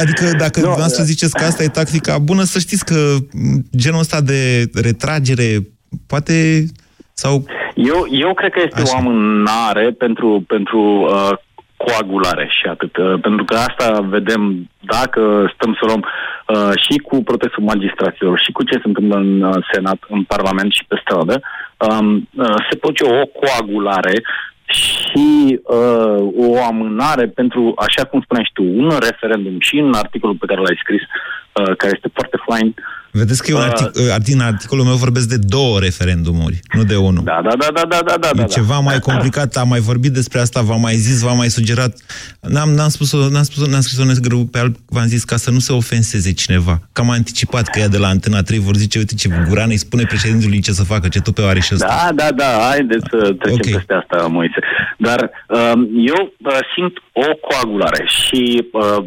Adică dacă no, v-ați da. ziceți că asta e tactica bună, să știți că genul ăsta de retragere poate... Sau... Eu, eu cred că este Așa. o amânare pentru, pentru uh, coagulare și atât. Uh, pentru că asta vedem dacă stăm să luăm uh, și cu protestul magistraților și cu ce se întâmplă în uh, Senat, în Parlament și pe stradă. Um, uh, se produce o coagulare și uh, o amânare pentru, așa cum spuneai și tu, un referendum și în articolul pe care l-ai scris, uh, care este foarte fain. Vedeți că eu, uh, artic- în articolul meu vorbesc de două referendumuri, nu de unul. Da, da, da, da, da, da. E ceva mai complicat, am mai vorbit despre asta, v-am mai zis, v-am mai sugerat. N-am, n-am spus-o, n-am spus-o, n-am scris-o negru pe alb, v-am zis, ca să nu se ofenseze cineva. Că am anticipat că ea de la Antena trei vor zice, uite ce Guran îi spune președintelui ce să facă, ce tupeu are și ăsta. Da, da, da, haideți să trecem okay. peste asta, Moise. Dar uh, eu uh, simt o coagulare și... Uh,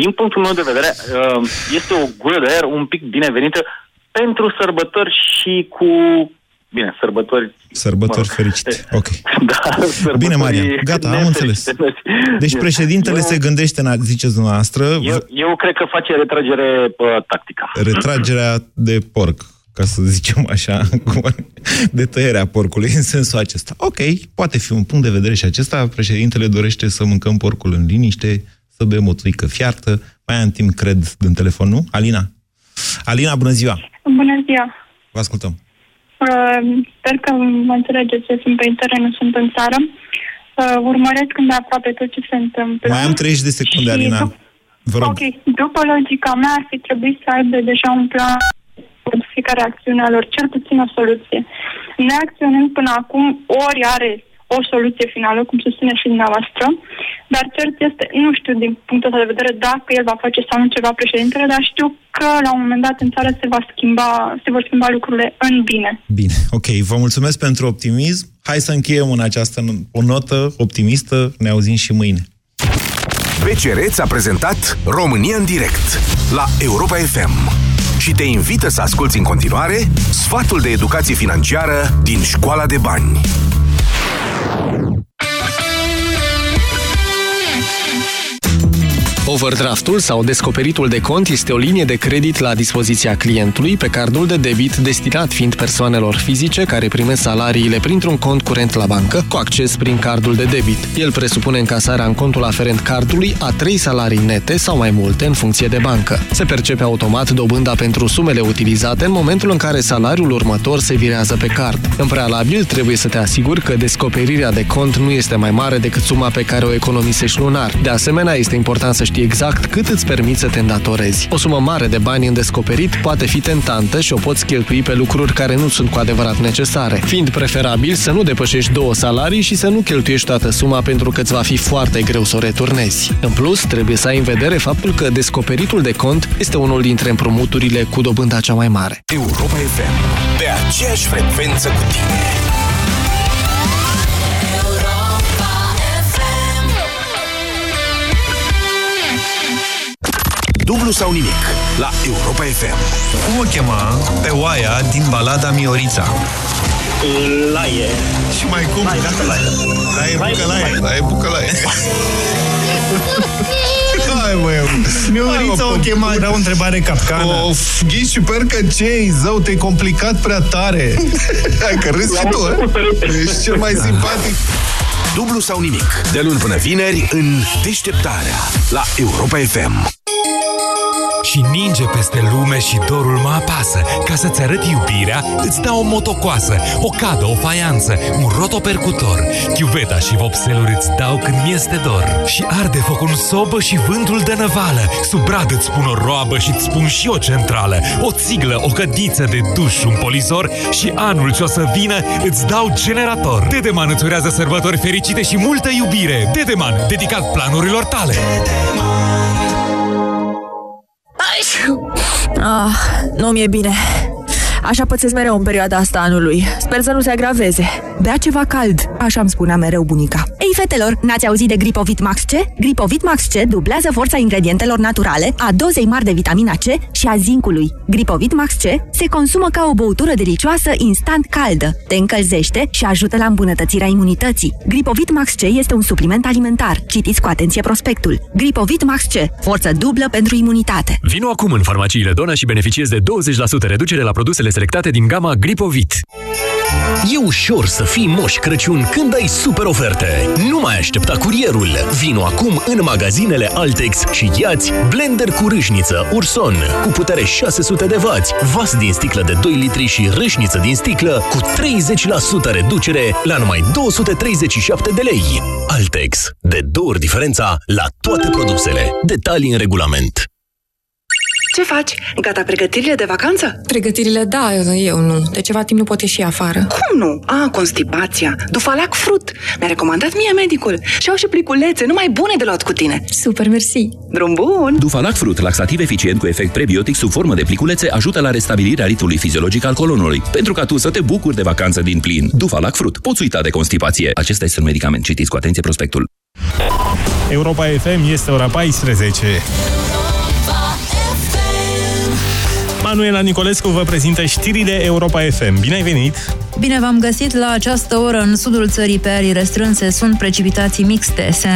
din punctul meu de vedere, este o gură de aer un pic binevenită pentru sărbători și cu... Bine, sărbători... Sărbători mă... fericite, ok. Da, sărbători... Bine, Marian, gata, am înțeles. Deci președintele eu... se gândește, ziceți dumneavoastră... Eu, eu cred că face retragere tactică. Retragerea de porc, ca să zicem așa, de tăierea porcului, în sensul acesta. Ok, poate fi un punct de vedere și acesta. Președintele dorește să mâncăm porcul în liniște... să bem o tuică fiartă. Mai am timp, cred, din telefon, nu? Alina? Alina, bună ziua! Bună ziua! Vă ascultăm! Uh, sper că mă înțelegeți, că sunt pe teren, nu sunt în țară. Uh, urmăresc când aproape tot ce se întâmplă. Mai am treizeci de secunde, și Alina. Dup- Vă rog. Ok, după logica mea, ar fi trebuit să aibă deja un plan pentru fiecare acțiune a lor, cel puțin o soluție. Ne acționăm până acum, ori are o soluție finală, cum susține și dumneavoastră, dar cert este, nu știu din punctul ăsta de vedere dacă el va face sau nu ceva președintele, dar știu că la un moment dat în țară se, va schimba, se vor schimba lucrurile în bine. Bine, ok, vă mulțumesc pentru optimism. Hai să încheiem în această o notă optimistă, ne auzim și mâine. B C R ți-a prezentat România în direct la Europa F M și te invită să asculți în continuare sfatul de educație financiară din Școala de Bani. Overdraftul sau descoperitul de cont este o linie de credit la dispoziția clientului pe cardul de debit destinat fiind persoanelor fizice care primesc salariile printr-un cont curent la bancă cu acces prin cardul de debit. El presupune încasarea în contul aferent cardului a trei salarii nete sau mai multe în funcție de bancă. Se percepe automat dobânda pentru sumele utilizate în momentul în care salariul următor se virează pe card. În prealabil trebuie să te asiguri că descoperirea de cont nu este mai mare decât suma pe care o economisești lunar. De asemenea, este important să știi exact cât îți permiți să te îndatorezi. O sumă mare de bani în descoperit poate fi tentantă și o poți cheltui pe lucruri care nu sunt cu adevărat necesare, fiind preferabil să nu depășești două salarii și să nu cheltuiești toată suma pentru că îți va fi foarte greu să o returnezi. În plus, trebuie să ai în vedere faptul că descoperitul de cont este unul dintre împrumuturile cu dobânda cea mai mare. Europa F M, pe aceeași frecvență cu tine. Dublu sau nimic la Europa F M. Cum o chema pe oaia din balada Miorița? Laie. Și mai cum? Laie bucălaie. Laie bucălaie. Laie bucălaie. Hai, măi, Miorița o chema. Era o întrebare capcană. Of, ghici și percă ce-i, zău, te-ai complicat prea tare. Hai că râzi și tu, ești cel mai simpatic. Dublu sau nimic, de luni până vineri în Deșteptarea la Europa F M. Și ninge peste lume și dorul mă apasă. Ca să-ți arăt iubirea, îți dau o motocoasă, o cadă, o faianță, un rotopercutor. Chiuveta și vopseluri îți dau când mi-este dor. Și arde focul în sobă și vântul de năvală. Sub brad îți spun o roabă și îți spun și o centrală. O țiglă, o cădiță de duș, un polizor. Și anul ce o să vină îți dau generator. Dedeman îți urează sărbători fericite și multă iubire. Dedeman, dedicat planurilor tale. Ah, nu mi-e bine. Așa pățesc mereu în perioada asta anului. Sper să nu se agraveze. Bea ceva cald, așa îmi spunea mereu bunica. Ei, fetelor, n-ați auzit de Gripovit Max C? Gripovit Max C dublează forța ingredientelor naturale, a dozei mari de vitamina C și a zincului. Gripovit Max C se consumă ca o băutură delicioasă instant caldă, te încălzește și ajută la îmbunătățirea imunității. Gripovit Max C este un supliment alimentar. Citiți cu atenție prospectul. Gripovit Max C, forță dublă pentru imunitate. Vino acum în farmaciile Dona și beneficiezi de douăzeci la sută reducere la produsele selectate din gama Gripovit. E ușor să fii Moș Crăciun când ai super oferte. Nu mai aștepta curierul. Vino acum în magazinele Altex și ia-ți blender cu râșniță Urson cu putere șase sute de wați, vas din sticlă de doi litri și râșniță din sticlă cu treizeci la sută reducere la numai două sute treizeci și șapte de lei. Altex. De două ori diferența la toate produsele. Detalii în regulament. Ce faci? Gata pregătirile de vacanță? Pregătirile, da, eu nu. De ceva timp nu pot ieși afară. Cum nu? A, constipația. Dufalac Fruit. Mi-a recomandat mie medicul. Și au și pliculețe, numai bune de luat cu tine. Super, mersi. Drum bun! Dufalac Fruit, laxativ eficient cu efect prebiotic sub formă de pliculețe, ajută la restabilirea ritmului fiziologic al colonului, pentru ca tu să te bucuri de vacanță din plin. Dufalac Fruit. Poți uita de constipație. Acesta este un medicament. Citiți cu atenție prospectul. Europa F M, este ora paisprezece. Manuela Nicolescu vă prezintă știrile Europa F M. Bine ai venit! Bine v-am găsit! La această oră, în sudul țării, pe arii restrânse, sunt precipitații mixte. Se